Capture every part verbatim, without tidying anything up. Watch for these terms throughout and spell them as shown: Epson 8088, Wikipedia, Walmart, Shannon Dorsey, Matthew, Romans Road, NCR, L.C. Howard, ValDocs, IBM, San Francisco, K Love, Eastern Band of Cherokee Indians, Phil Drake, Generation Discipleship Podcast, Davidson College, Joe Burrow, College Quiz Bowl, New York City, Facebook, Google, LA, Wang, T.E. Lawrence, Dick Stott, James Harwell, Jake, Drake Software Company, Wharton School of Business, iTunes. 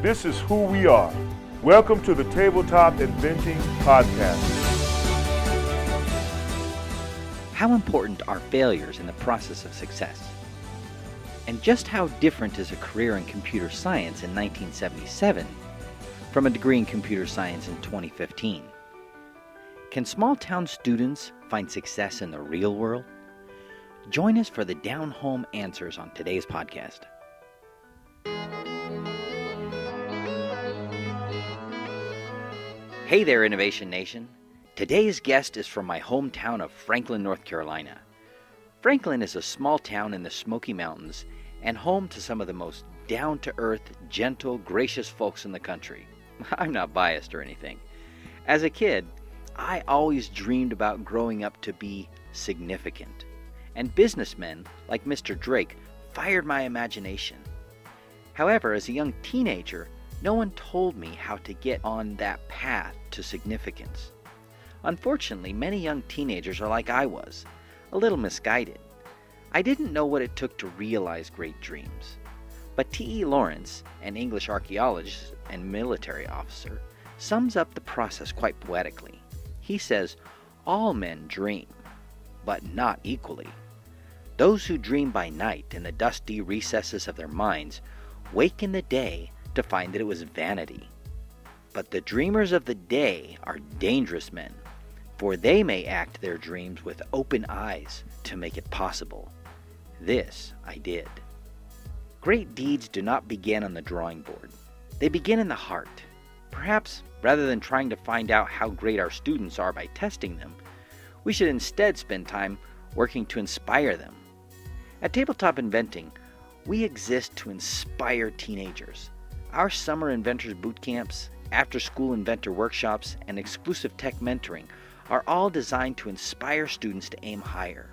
This is who we are. Welcome to the Tabletop Inventing Podcast. How important are failures in the process of success? And just how different is a career in computer science in nineteen seventy-seven from a degree in computer science in twenty fifteen? Can small-town students find success in the real world? Join us for the down-home answers on today's podcast. Hey there, Innovation Nation. Today's guest is from my hometown of Franklin, North Carolina. Franklin is a small town in the Smoky Mountains and home to some of the most down-to-earth, gentle, gracious folks in the country. I'm not biased or anything. As a kid, I always dreamed about growing up to be significant. And businessmen like Mister Drake fired my imagination. However, as a young teenager, no one told me how to get on that path to significance. Unfortunately, many young teenagers are like I was, a little misguided. I didn't know what it took to realize great dreams. But T E Lawrence, an English archaeologist and military officer, sums up the process quite poetically. He says, "All men dream, but not equally. Those who dream by night in the dusty recesses of their minds wake in the day to find that it was vanity. But the dreamers of the day are dangerous men, for they may act their dreams with open eyes to make it possible. This I did." Great deeds do not begin on the drawing board. They begin in the heart. Perhaps, rather than trying to find out how great our students are by testing them, we should instead spend time working to inspire them. At Tabletop Inventing, we exist to inspire teenagers. Our summer inventors boot camps, after-school inventor workshops, and exclusive tech mentoring are all designed to inspire students to aim higher.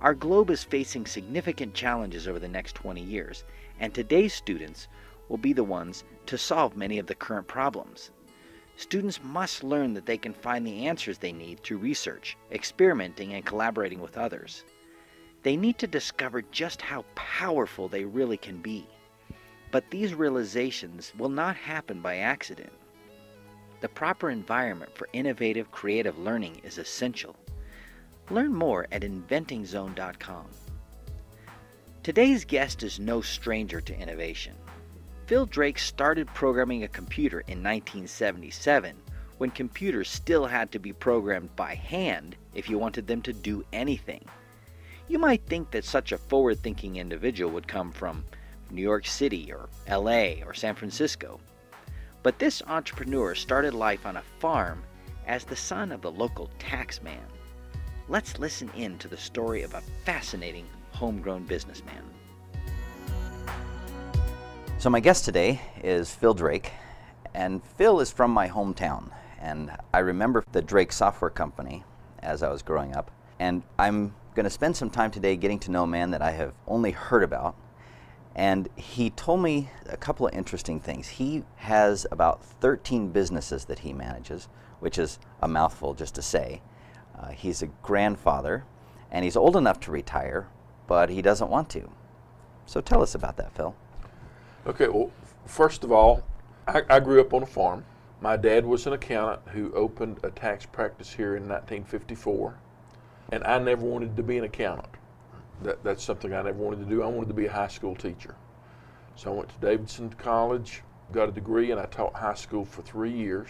Our globe is facing significant challenges over the next twenty years, and today's students will be the ones to solve many of the current problems. Students must learn that they can find the answers they need through research, experimenting, and collaborating with others. They need to discover just how powerful they really can be. But these realizations will not happen by accident. The proper environment for innovative, creative learning is essential. Learn more at Inventing Zone dot com. Today's guest is no stranger to innovation. Phil Drake started programming a computer in nineteen seventy-seven, when computers still had to be programmed by hand if you wanted them to do anything. You might think that such a forward-thinking individual would come from New York City or L A or San Francisco. But this entrepreneur started life on a farm as the son of the local tax man. Let's listen in to the story of a fascinating homegrown businessman. So my guest today is Phil Drake, and Phil is from my hometown, and I remember the Drake Software Company as I was growing up, and I'm going to spend some time today getting to know a man that I have only heard about. And he told me a couple of interesting things. He has about thirteen businesses that he manages, which is a mouthful just to say. Uh, he's a grandfather, and he's old enough to retire, but he doesn't want to. So tell us about that, Phil. Okay, well, first of all, I, I grew up on a farm. My dad was an accountant who opened a tax practice here in nineteen fifty-four, and I never wanted to be an accountant. That, that's something I never wanted to do. I wanted to be a high school teacher. So I went to Davidson College, got a degree, and I taught high school for three years.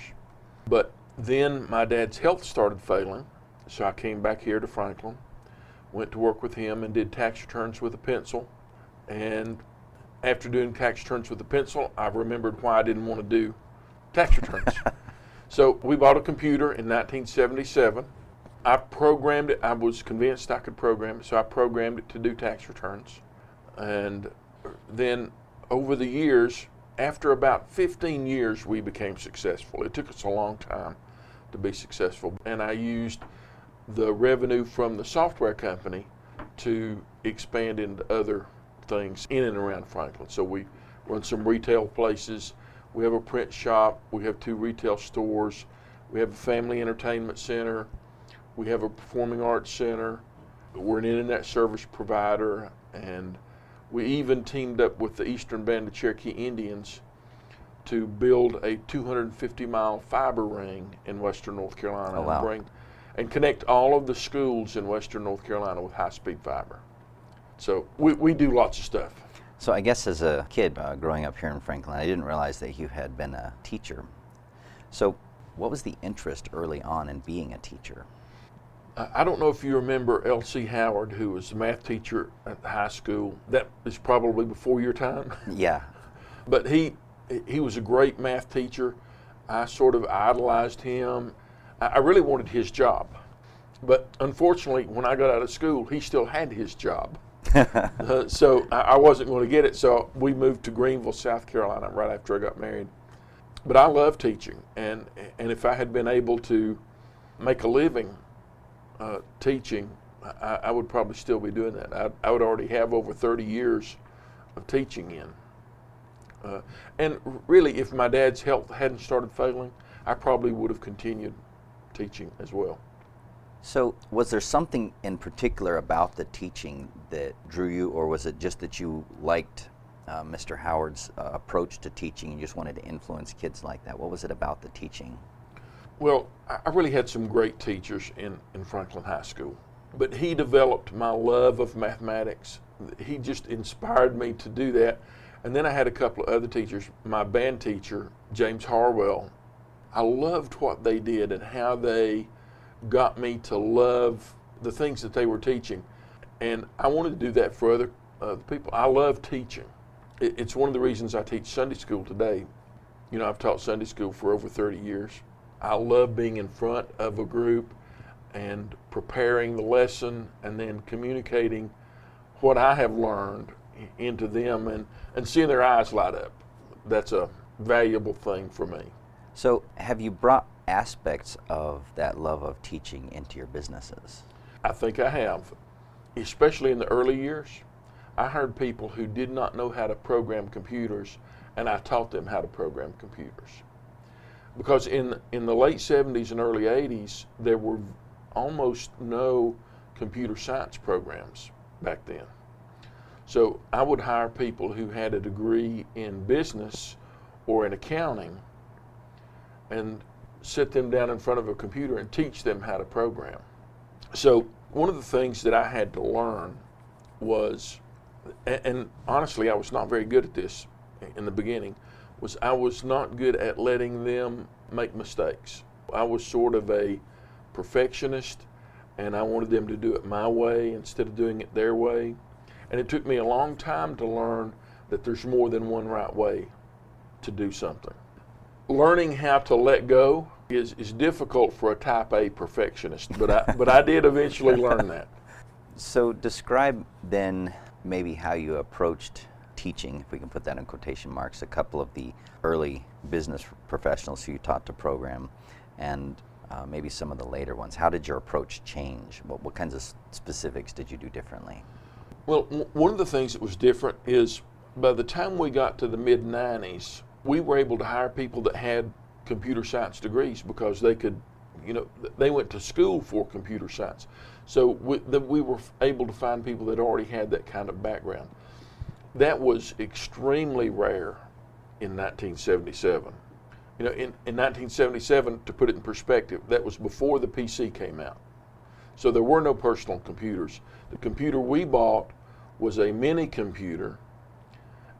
But then my dad's health started failing, so I came back here to Franklin, went to work with him, and did tax returns with a pencil. And after doing tax returns with a pencil, I remembered why I didn't want to do tax returns. So we bought a computer in nineteen seventy-seven. I programmed it. I was convinced I could program it, so I programmed it to do tax returns. And then over the years, after about fifteen years, we became successful. It took us a long time to be successful. And I used the revenue from the software company to expand into other things in and around Franklin. So we run some retail places. We have a print shop. We have two retail stores. We have a family entertainment center. We have a performing arts center. We're an internet service provider. And we even teamed up with the Eastern Band of Cherokee Indians to build a two hundred fifty mile fiber ring in Western North Carolina. Oh, wow. and, bring, and connect all of the schools in Western North Carolina with high-speed fiber. So we, we do lots of stuff. So I guess as a kid uh, growing up here in Franklin, I didn't realize that you had been a teacher. So what was the interest early on in being a teacher? I don't know if you remember L C. Howard, who was a math teacher at high school. That is probably before your time. Yeah. But he he was a great math teacher. I sort of idolized him. I really wanted his job. But unfortunately, when I got out of school, he still had his job. uh, so I, I wasn't going to get it. So we moved to Greenville, South Carolina, right after I got married. But I love teaching. And, and if I had been able to make a living Uh, teaching, I, I would probably still be doing that. I, I would already have over thirty years of teaching in. Uh, and really, if my dad's health hadn't started failing, I probably would have continued teaching as well. So was there something in particular about the teaching that drew you, or was it just that you liked uh, Mister Howard's uh, approach to teaching and just wanted to influence kids like that? What was it about the teaching? Well, I really had some great teachers in, in Franklin High School, but he developed my love of mathematics. He just inspired me to do that. And then I had a couple of other teachers. My band teacher, James Harwell, I loved what they did and how they got me to love the things that they were teaching. And I wanted to do that for other uh, people. I love teaching. It, it's one of the reasons I teach Sunday school today. You know, I've taught Sunday school for over thirty years. I love being in front of a group and preparing the lesson and then communicating what I have learned into them and, and seeing their eyes light up. That's a valuable thing for me. So have you brought aspects of that love of teaching into your businesses? I think I have, especially in the early years. I heard people who did not know how to program computers, and I taught them how to program computers. Because in, in the late seventies and early eighties, there were almost no computer science programs back then. So I would hire people who had a degree in business or in accounting and sit them down in front of a computer and teach them how to program. So one of the things that I had to learn was, and, and honestly, I was not very good at this in the beginning, was I was not good at letting them make mistakes. I was sort of a perfectionist, and I wanted them to do it my way instead of doing it their way. And it took me a long time to learn that there's more than one right way to do something. Learning how to let go is, is difficult for a type A perfectionist, but I, but I did eventually learn that. So describe then maybe how you approached teaching, if we can put that in quotation marks, a couple of the early business professionals who you taught to program, and uh, maybe some of the later ones. How did your approach change? What, what kinds of specifics did you do differently? Well, w- one of the things that was different is by the time we got to the mid nineties, we were able to hire people that had computer science degrees because they could, you know, they went to school for computer science. So we, the, we were able to find people that already had that kind of background. That was extremely rare in nineteen seventy-seven. You know, in, in nineteen seventy-seven, to put it in perspective, that was before the P C came out. So there were no personal computers. The computer we bought was a mini computer,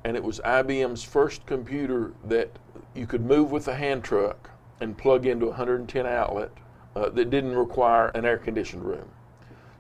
and it was I B M's first computer that you could move with a hand truck and plug into a one hundred ten outlet uh, that didn't require an air-conditioned room.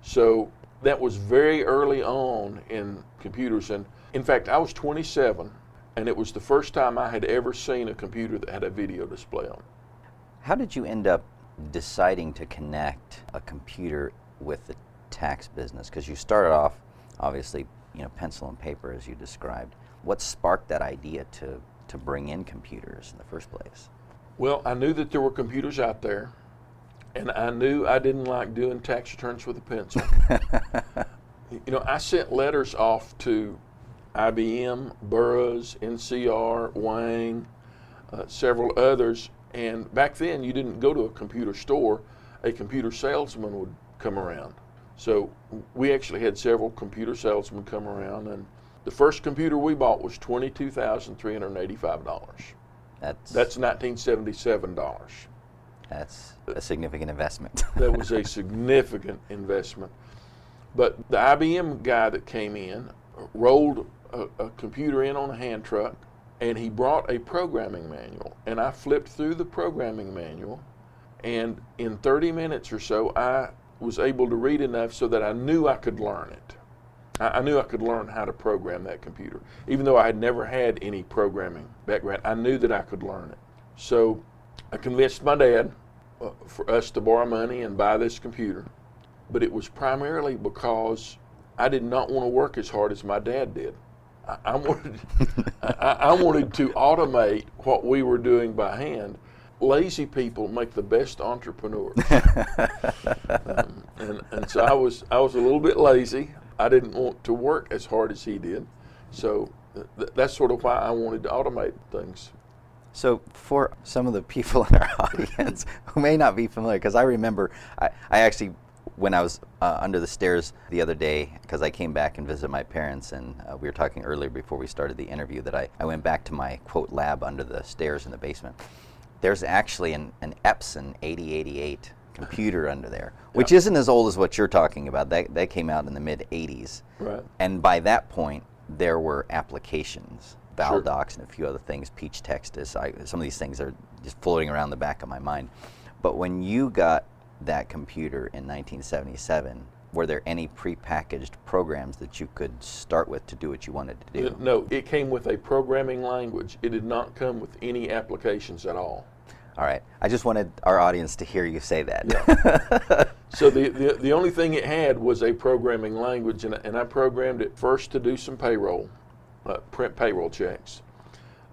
So that was very early on in computers. And in fact, I was twenty-seven, and it was the first time I had ever seen a computer that had a video display on it. How did you end up deciding to connect a computer with the tax business? Because you started off, obviously, you know, pencil and paper, as you described. What sparked that idea to to bring in computers in the first place? Well, I knew that there were computers out there, and I knew I didn't like doing tax returns with a pencil. You know, I sent letters off to I B M, Burroughs, N C R, Wang, uh, several others, and back then you didn't go to a computer store. A computer salesman would come around. So we actually had several computer salesmen come around, and the first computer we bought was twenty-two thousand three hundred eighty-five dollars. That's That's nineteen seventy-seven dollars. That's a significant investment. That was a significant investment. But the I B M guy that came in rolled a, a computer in on a hand truck, and he brought a programming manual. And I flipped through the programming manual, and in thirty minutes or so, I was able to read enough so that I knew I could learn it. I, I knew I could learn how to program that computer. Even though I had never had any programming background, I knew that I could learn it. So I convinced my dad uh, for us to borrow money and buy this computer. But it was primarily because I did not want to work as hard as my dad did. I, I wanted I, I wanted to automate what we were doing by hand. Lazy people make the best entrepreneurs. um, and, and so I was I was a little bit lazy. I didn't want to work as hard as he did. So th- that's sort of why I wanted to automate things. So for some of the people in our audience who may not be familiar, because I remember I, I actually when I was uh, under the stairs the other day, because I came back and visited my parents, and uh, we were talking earlier before we started the interview that I, I went back to my, quote, lab under the stairs in the basement. There's actually an, an Epson eighty eighty-eight computer under there, which yeah. isn't as old as what you're talking about. That, that came out in the mid-eighties. Right. And by that point, there were applications, ValDocs sure. and a few other things, Peach Text. Is, I, some of these things are just floating around the back of my mind. But when you got that computer in nineteen seventy-seven, were there any prepackaged programs that you could start with to do what you wanted to do? No, it came with a programming language. It did not come with any applications at all. All right, I just wanted our audience to hear you say that. Yeah. So the, the the only thing it had was a programming language, and, and I programmed it first to do some payroll, uh, print payroll checks.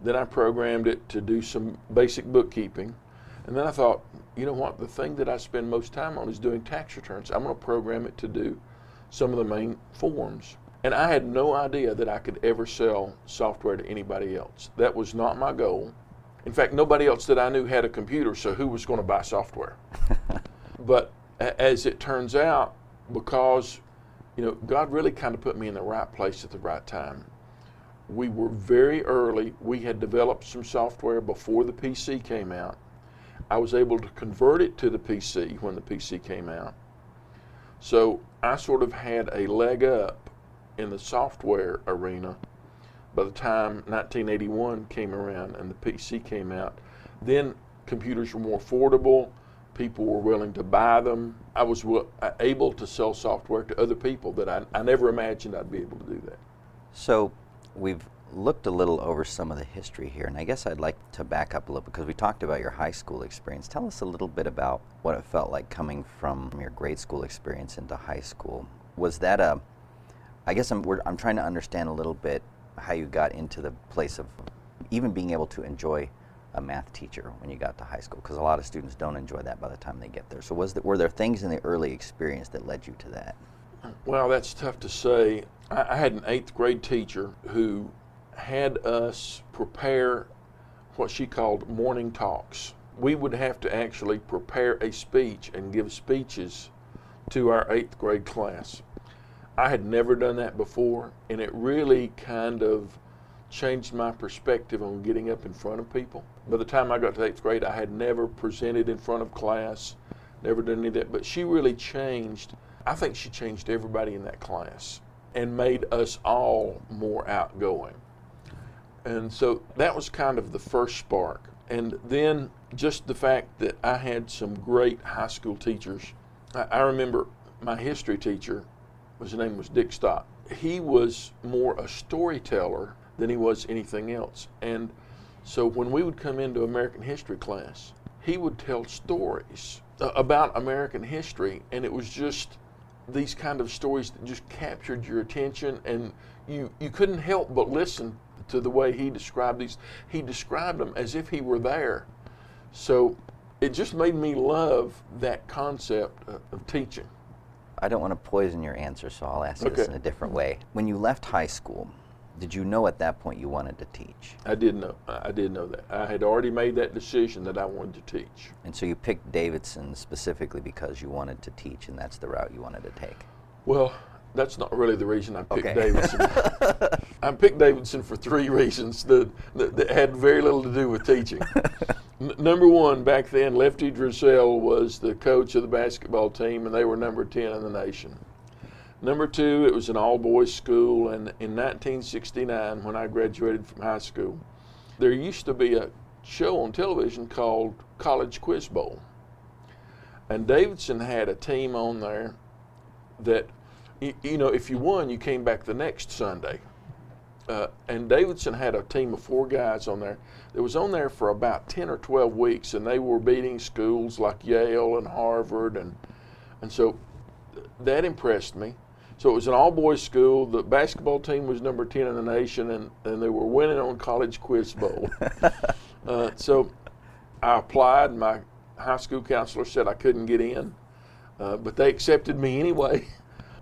Then I programmed it to do some basic bookkeeping. And then I thought, you know what, the thing that I spend most time on is doing tax returns. I'm going to program it to do some of the main forms. And I had no idea that I could ever sell software to anybody else. That was not my goal. In fact, nobody else that I knew had a computer, so who was going to buy software? But as it turns out, because, you know, God really kind of put me in the right place at the right time. We were very early. We had developed some software before the P C came out. I was able to convert it to the P C when the P C came out. So I sort of had a leg up in the software arena by the time nineteen eighty-one came around and the P C came out. Then computers were more affordable. People were willing to buy them. I was w- able to sell software to other people that I, I never imagined I'd be able to do that. So we've looked a little over some of the history here, and I guess I'd like to back up a little because we talked about your high school experience. Tell us a little bit about what it felt like coming from your grade school experience into high school. Was that a, I guess I'm, we're, I'm trying to understand a little bit how you got into the place of even being able to enjoy a math teacher when you got to high school, because a lot of students don't enjoy that by the time they get there. So was that, were there things in the early experience that led you to that? Well, that's tough to say. I, I had an eighth grade teacher who had us prepare what she called morning talks. We would have to actually prepare a speech and give speeches to our eighth grade class. I had never done that before, and it really kind of changed my perspective on getting up in front of people. By the time I got to eighth grade, I had never presented in front of class, never done any of that, but she really changed. I think she changed everybody in that class and made us all more outgoing. And so that was kind of the first spark. And then just the fact that I had some great high school teachers. I, I remember my history teacher, his name was Dick Stott. He was more a storyteller than he was anything else. And so when we would come into American history class, he would tell stories about American history, and it was just these kind of stories that just captured your attention, and you, you couldn't help but listen to the way he described these. He described them as if he were there. So it just made me love that concept of teaching. I don't want to poison your answer, so I'll ask okay. this in a different way. When you left high school, did you know at that point you wanted to teach? I did know. I did know that. I had already made that decision that I wanted to teach. And so you picked Davidson specifically because you wanted to teach, and that's the route you wanted to take? Well, that's not really the reason I picked okay. Davidson. I picked Davidson for three reasons that, that, that had very little to do with teaching. N- number one, back then, Lefty Dressel was the coach of the basketball team, and they were number ten in the nation. Number two, it was an all-boys school, and in nineteen sixty-nine, when I graduated from high school, there used to be a show on television called College Quiz Bowl. And Davidson had a team on there that, you, you know, if you won, you came back the next Sunday. Uh, and Davidson had a team of four guys on there that was on there for about ten or twelve weeks, and they were beating schools like Yale and Harvard, and and so that impressed me. So it was an all-boys school. The basketball team was number ten in the nation, and, and they were winning on College Quiz Bowl. uh, so I applied. My high school counselor said I couldn't get in, uh, but they accepted me anyway.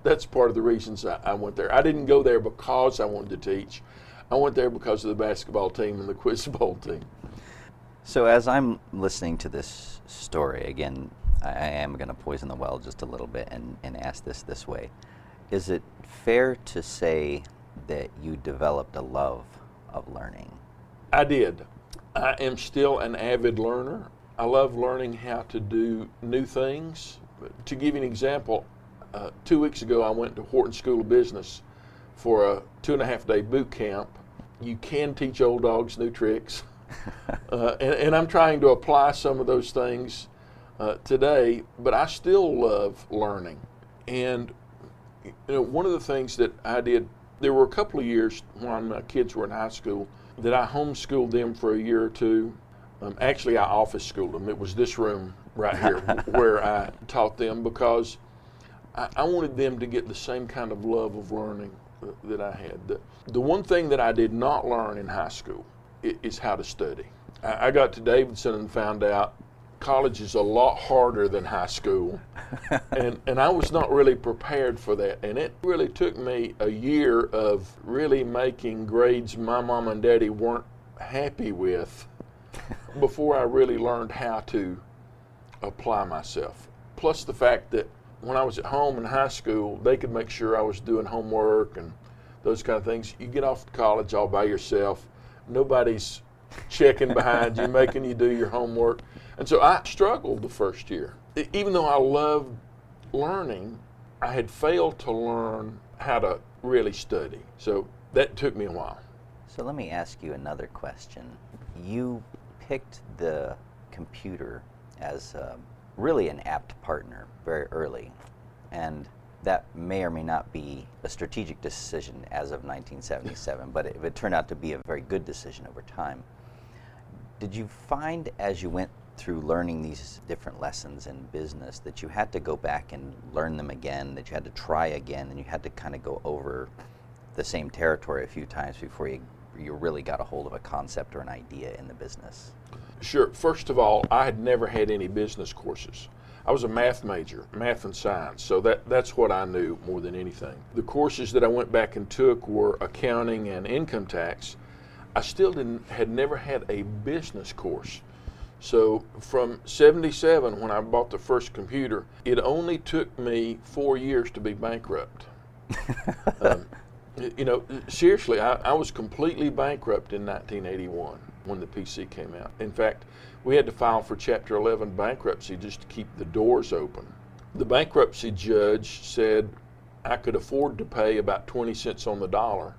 That's part of the reasons I, I went there. I didn't go there because I wanted to teach. I went there because of the basketball team and the Quiz Bowl team. So as I'm listening to this story, again, I am going to poison the well just a little bit and, and ask this this way. Is it fair to say that you developed a love of learning? I did. I am still an avid learner. I love learning how to do new things. To give you an example, Uh, two weeks ago, I went to Wharton School of Business for a two and a half day boot camp. You can teach old dogs new tricks. uh, and, and I'm trying to apply some of those things uh, today, but I still love learning. And you know, one of the things that I did, there were a couple of years when my kids were in high school that I homeschooled them for a year or two. Um, actually, I office schooled them. It was this room right here where I taught them, because I wanted them to get the same kind of love of learning that I had. The, the one thing that I did not learn in high school is how to study. I, I got to Davidson and found out college is a lot harder than high school, and, and I was not really prepared for that. And it really took me a year of really making grades my mom and daddy weren't happy with before I really learned how to apply myself. Plus the fact that when I was at home in high school, they could make sure I was doing homework and those kind of things. You get off to college all by yourself. Nobody's checking behind you, making you do your homework. And so I struggled the first year. Even though I loved learning, I had failed to learn how to really study. So that took me a while. So let me ask you another question. You picked the computer as a really an apt partner very early, and that may or may not be a strategic decision as of nineteen seventy-seven, but it, it turned out to be a very good decision over time. Did you find as you went through learning these different lessons in business that you had to go back and learn them again, that you had to try again, and you had to kind of go over the same territory a few times before you you really got a hold of a concept or an idea in the business? Sure. First of all, I had never had any business courses. I was a math major, math and science, so that, that's what I knew more than anything. The courses that I went back and took were accounting and income tax. I still didn't had never had a business course. So from seventy-seven, when I bought the first computer, it only took me four years to be bankrupt. um, You know, seriously, I, I was completely bankrupt in nineteen eighty-one when the P C came out. In fact, we had to file for Chapter eleven bankruptcy just to keep the doors open. The bankruptcy judge said I could afford to pay about twenty cents on the dollar,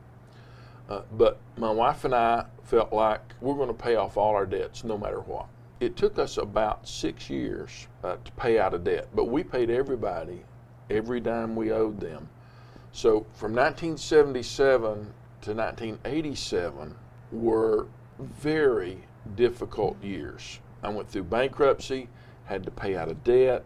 uh, but my wife and I felt like we're going to pay off all our debts no matter what. It took us about six years uh, to pay out a debt, but we paid everybody every dime we owed them. So from nineteen seventy-seven to nineteen eighty-seven were very difficult years. I went through bankruptcy, had to pay out a debt,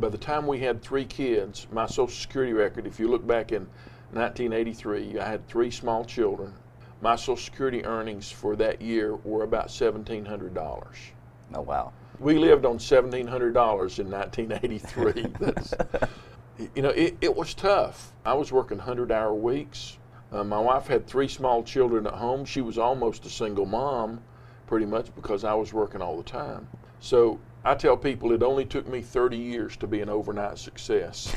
by the time we had three kids, my Social Security record, if you look back in nineteen eighty-three, I had three small children. My Social Security earnings for that year were about seventeen hundred dollars. Oh, wow. We lived on seventeen hundred dollars in nineteen eighty-three. That's, you know, it, it was tough. I was working hundred-hour weeks. Uh, my wife had three small children at home. She was almost a single mom, pretty much, because I was working all the time. So I tell people it only took me thirty years to be an overnight success.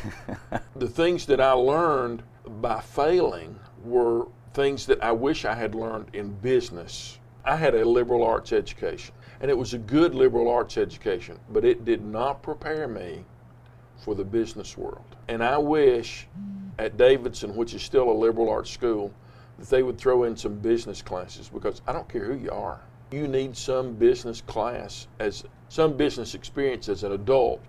The things that I learned by failing were things that I wish I had learned in business. I had a liberal arts education, and it was a good liberal arts education, but it did not prepare me for the business world. And I wish at Davidson, which is still a liberal arts school, that they would throw in some business classes, because I don't care who you are. You need some business class, as some business experience as an adult,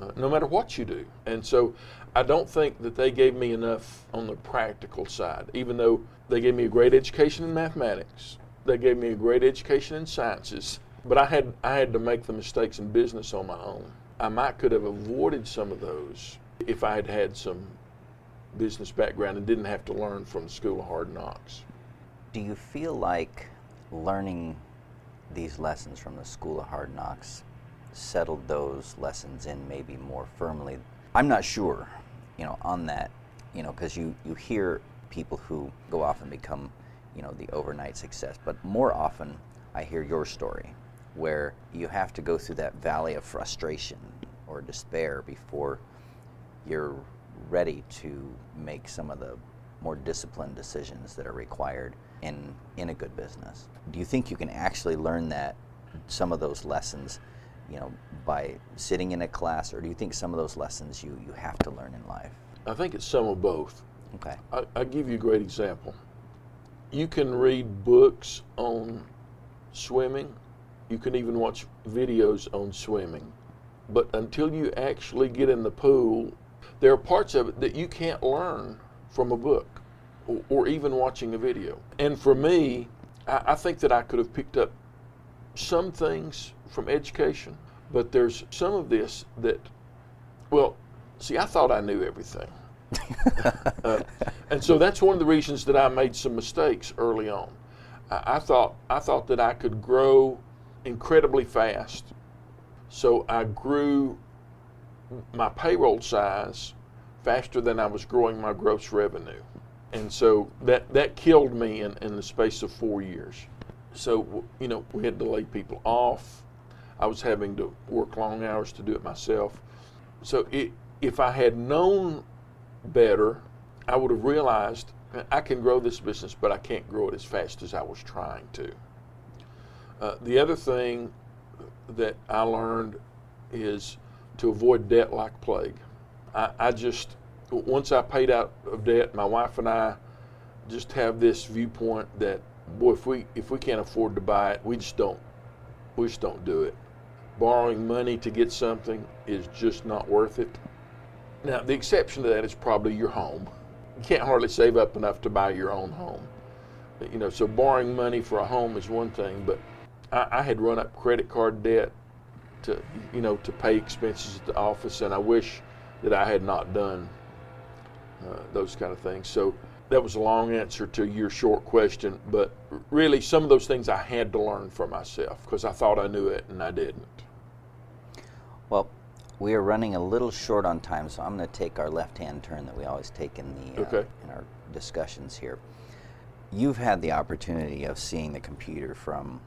uh, no matter what you do. And so I don't think that they gave me enough on the practical side, even though they gave me a great education in mathematics. They gave me a great education in sciences, but I had I had to make the mistakes in business on my own. I might could have avoided some of those if I had had some business background and didn't have to learn from the School of Hard Knocks. Do you feel like learning these lessons from the School of Hard Knocks settled those lessons in maybe more firmly? I'm not sure, you know, on that, you know, because you, you hear people who go off and become, you know, the overnight success, but more often I hear your story where you have to go through that valley of frustration or despair before you're ready to make some of the more disciplined decisions that are required in in a good business. Do you think you can actually learn that, some of those lessons, you know, by sitting in a class, or do you think some of those lessons you, you have to learn in life? I think it's some of both. Okay. I, I'll give you a great example. You can read books on swimming. You can even watch videos on swimming. But until you actually get in the pool, there are parts of it that you can't learn from a book or, or even watching a video. And for me, I, I think that I could have picked up some things from education, but there's some of this that, well, see, I thought I knew everything. uh, and so that's one of the reasons that I made some mistakes early on. I, I thought I thought that I could grow incredibly fast, so I grew my payroll size faster than I was growing my gross revenue. And so that, that killed me in, in the space of four years. So, you know, we had to lay people off. I was having to work long hours to do it myself. So it, if I had known better, I would have realized I can grow this business, but I can't grow it as fast as I was trying to. Uh, the other thing that I learned is to avoid debt like plague. I, I just, once I paid out of debt, my wife and I just have this viewpoint that, boy, if we if we can't afford to buy it, we just don't, we just don't do it. Borrowing money to get something is just not worth it. Now, the exception to that is probably your home. You can't hardly save up enough to buy your own home. You know, so borrowing money for a home is one thing, but I, I had run up credit card debt to, you know, to pay expenses at the office, and I wish that I had not done uh, those kind of things. So that was a long answer to your short question, but really some of those things I had to learn for myself because I thought I knew it and I didn't. Well, we are running a little short on time, so I'm going to take our left-hand turn that we always take in the uh, okay. in our discussions here. You've had the opportunity of seeing the computer from,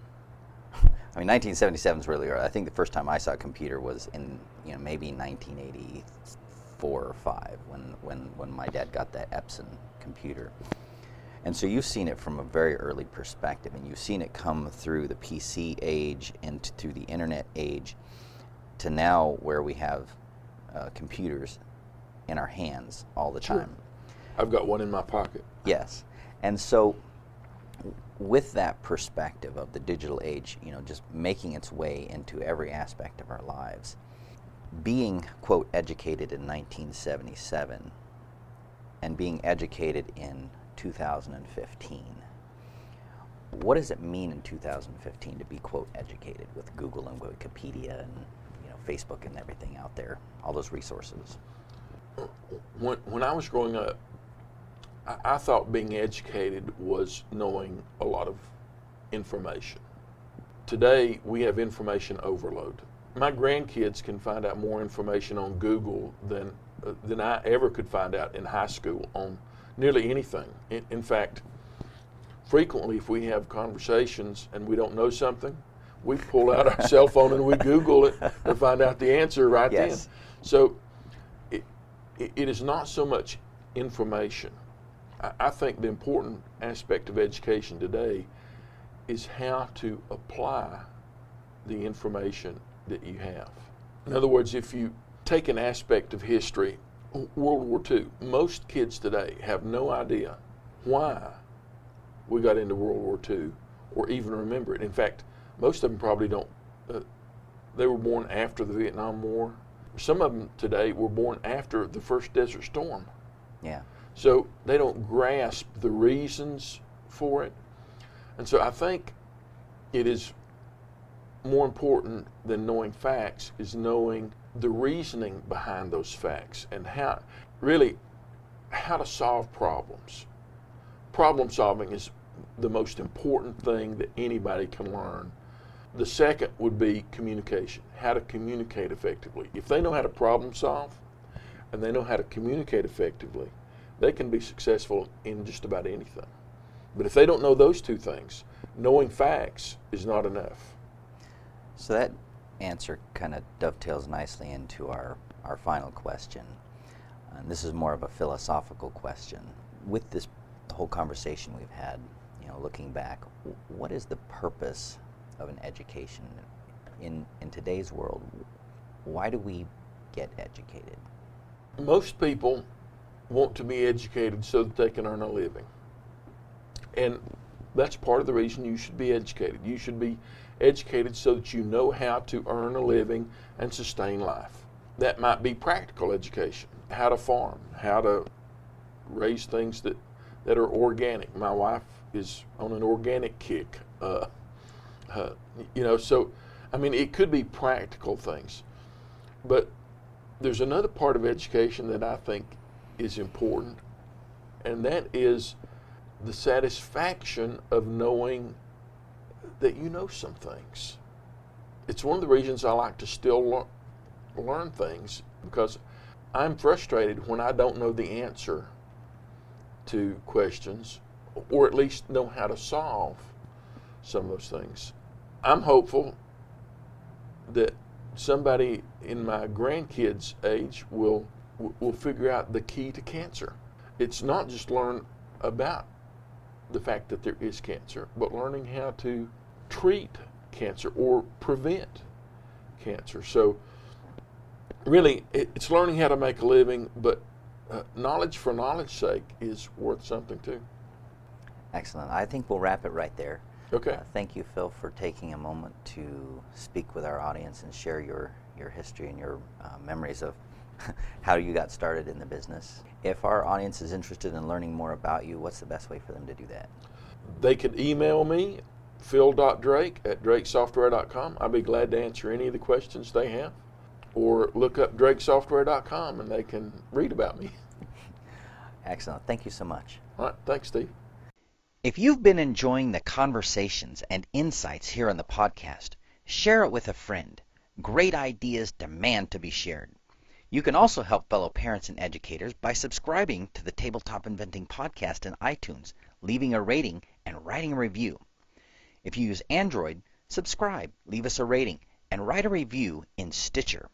I mean, nineteen seventy-seven is really early. I think the first time I saw a computer was in, you know, maybe nineteen eighty-four or five when when when my dad got that Epson computer. And so you've seen it from a very early perspective, and you've seen it come through the P C age and t- through the internet age to now where we have uh, computers in our hands all the time. Sure. I've got one in my pocket. Yes. And so with that perspective of the digital age, you know, just making its way into every aspect of our lives, being, quote, educated in nineteen seventy-seven and being educated in two thousand fifteen, what does it mean in two thousand fifteen to be, quote, educated with Google and Wikipedia and, you know, Facebook and everything out there, all those resources. When, when I was growing up, I, I thought being educated was knowing a lot of information. Today, we have information overload. My grandkids can find out more information on Google than uh, than I ever could find out in high school on nearly anything. In, in fact, frequently if we have conversations and we don't know something, we pull out our cell phone and we Google it to find out the answer right yes. then. So it, it is not so much information. I, I think the important aspect of education today is how to apply the information that you have. In other words, if you take an aspect of history, World War Two, most kids today have no idea why we got into World War Two or even remember it. In fact, most of them probably don't. Uh, they were born after the Vietnam War. Some of them today were born after the first Desert Storm. Yeah. So they don't grasp the reasons for it. And so I think it is more important than knowing facts is knowing the reasoning behind those facts and how, really, how to solve problems. Problem solving is the most important thing that anybody can learn. The second would be communication, how to communicate effectively. If they know how to problem solve and they know how to communicate effectively, they can be successful in just about anything. But if they don't know those two things, knowing facts is not enough. So that answer kind of dovetails nicely into our, our final question. And this is more of a philosophical question. With this whole conversation we've had, you know, looking back, what is the purpose of an education in, in today's world? Why do we get educated? Most people want to be educated so that they can earn a living. And that's part of the reason you should be educated. You should be educated so that you know how to earn a living and sustain life. That might be practical education, how to farm, how to raise things that, that are organic. My wife is on an organic kick. Uh, uh, you know, so, I mean, it could be practical things. But there's another part of education that I think is important, and that is the satisfaction of knowing that you know some things. It's one of the reasons I like to still lear- learn things, because I'm frustrated when I don't know the answer to questions, or at least know how to solve some of those things. I'm hopeful that somebody in my grandkids' age will will figure out the key to cancer. It's not just learn about the fact that there is cancer, but learning how to treat cancer or prevent cancer. So really, it's learning how to make a living, but uh, knowledge for knowledge's sake is worth something too. Excellent. I think we'll wrap it right there. Okay. Uh, thank you, Phil, for taking a moment to speak with our audience and share your, your history and your uh, memories of how you got started in the business. If our audience is interested in learning more about you, what's the best way for them to do that? They could email me, phil dot drake at drake software dot com. I'd be glad to answer any of the questions they have. Or look up drake software dot com and they can read about me. Excellent. Thank you so much. All right. Thanks, Steve. If you've been enjoying the conversations and insights here on the podcast, share it with a friend. Great ideas demand to be shared. You can also help fellow parents and educators by subscribing to the Tabletop Inventing Podcast in iTunes, leaving a rating, and writing a review. If you use Android, subscribe, leave us a rating, and write a review in Stitcher.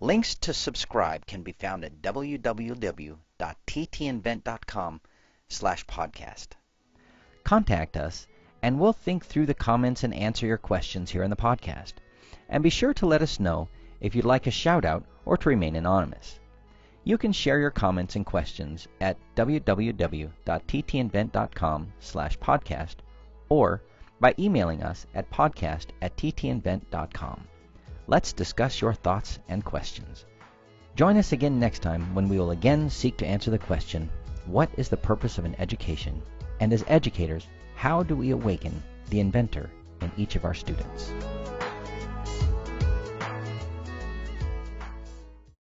Links to subscribe can be found at w w w dot t t invent dot com slash podcast. Contact us, and we'll think through the comments and answer your questions here in the podcast. And be sure to let us know if you'd like a shout-out or to remain anonymous. You can share your comments and questions at w w w dot t t invent dot com slash podcast or by emailing us at podcast at t t invent dot com. Let's discuss your thoughts and questions. Join us again next time when we will again seek to answer the question, what is the purpose of an education? And as educators, how do we awaken the inventor in each of our students?